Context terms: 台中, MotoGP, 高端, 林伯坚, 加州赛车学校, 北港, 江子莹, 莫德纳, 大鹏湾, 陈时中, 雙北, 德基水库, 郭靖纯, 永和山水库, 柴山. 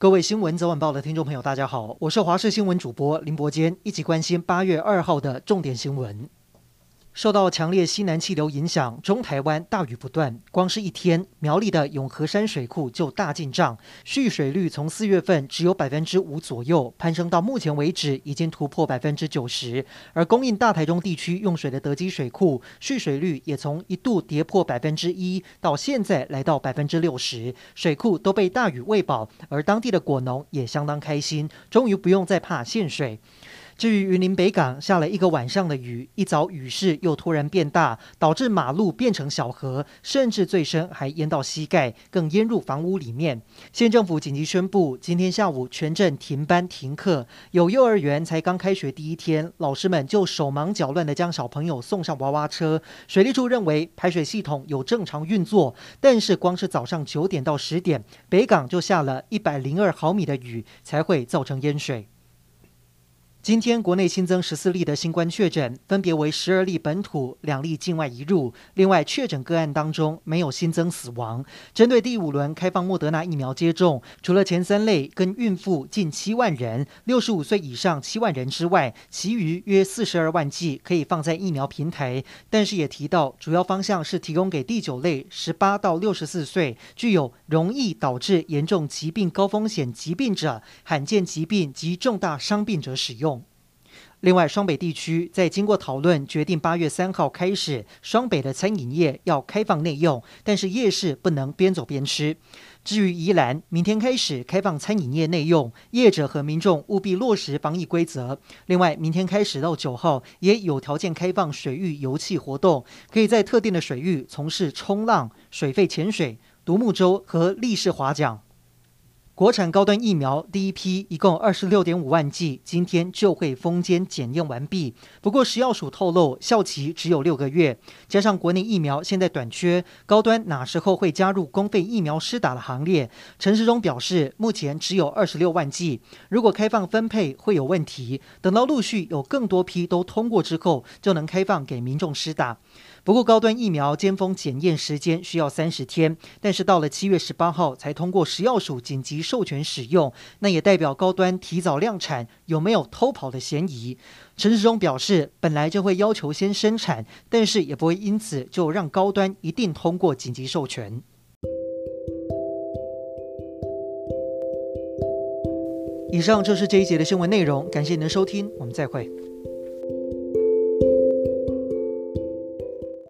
各位新闻早晚报的听众朋友，大家好，我是华视新闻主播林伯坚，一起关心8月2号的重点新闻。受到强烈西南气流影响，中台湾大雨不断，光是一天，苗栗的永和山水库就大进账，蓄水率从4月份只有5%左右，攀升到目前为止已经突破90%，而供应大台中地区用水的德基水库蓄水率也从一度跌破1%，到现在来到60%，水库都被大雨喂饱，而当地的果农也相当开心，终于不用再怕限水。至于云林北港下了一个晚上的雨，一早雨势又突然变大，导致马路变成小河，甚至最深还淹到膝盖，更淹入房屋里面。县政府紧急宣布，今天下午全镇停班停课，有幼儿园才刚开学第一天，老师们就手忙脚乱地将小朋友送上娃娃车。水利处认为排水系统有正常运作，但是光是早上9点到10点，北港就下了102毫米的雨，才会造成淹水。今天国内新增14例的新冠确诊，分别为12例本土，2例境外移入。另外，确诊个案当中没有新增死亡。针对第5轮开放莫德纳疫苗接种，除了前3类跟孕妇近7万人、65岁以上7万人之外，其余约42万剂可以放在疫苗平台。但是也提到，主要方向是提供给第9类18到64岁具有容易导致严重疾病高风险疾病者、罕见疾病及重大伤病者使用。另外，双北地区在经过讨论决定，8月3号开始，双北的餐饮业要开放内用，但是夜市不能边走边吃。至于宜兰，明天开始开放餐饮业内用，业者和民众务必落实防疫规则。另外，明天开始到9号，也有条件开放水域游憩活动，可以在特定的水域从事冲浪、水肺潜水、独木舟和立式划桨。国产高端疫苗第一批一共 26.5 万剂，今天就会封笺检验完毕。不过食药署透露，效期只有6个月，加上国内疫苗现在短缺，高端哪时候会加入公费疫苗施打的行列？陈时中表示，目前只有26万剂，如果开放分配会有问题，等到陆续有更多批都通过之后，就能开放给民众施打。不过高端疫苗尖峰检验时间需要30天，但是到了7月18号才通过食药署紧急授权使用，那也代表高端提早量产，有没有偷跑的嫌疑？陈时中表示，本来就会要求先生产，但是也不会因此就让高端一定通过紧急授权。以上就是这一节的新闻内容，感谢您的收听，我们再会。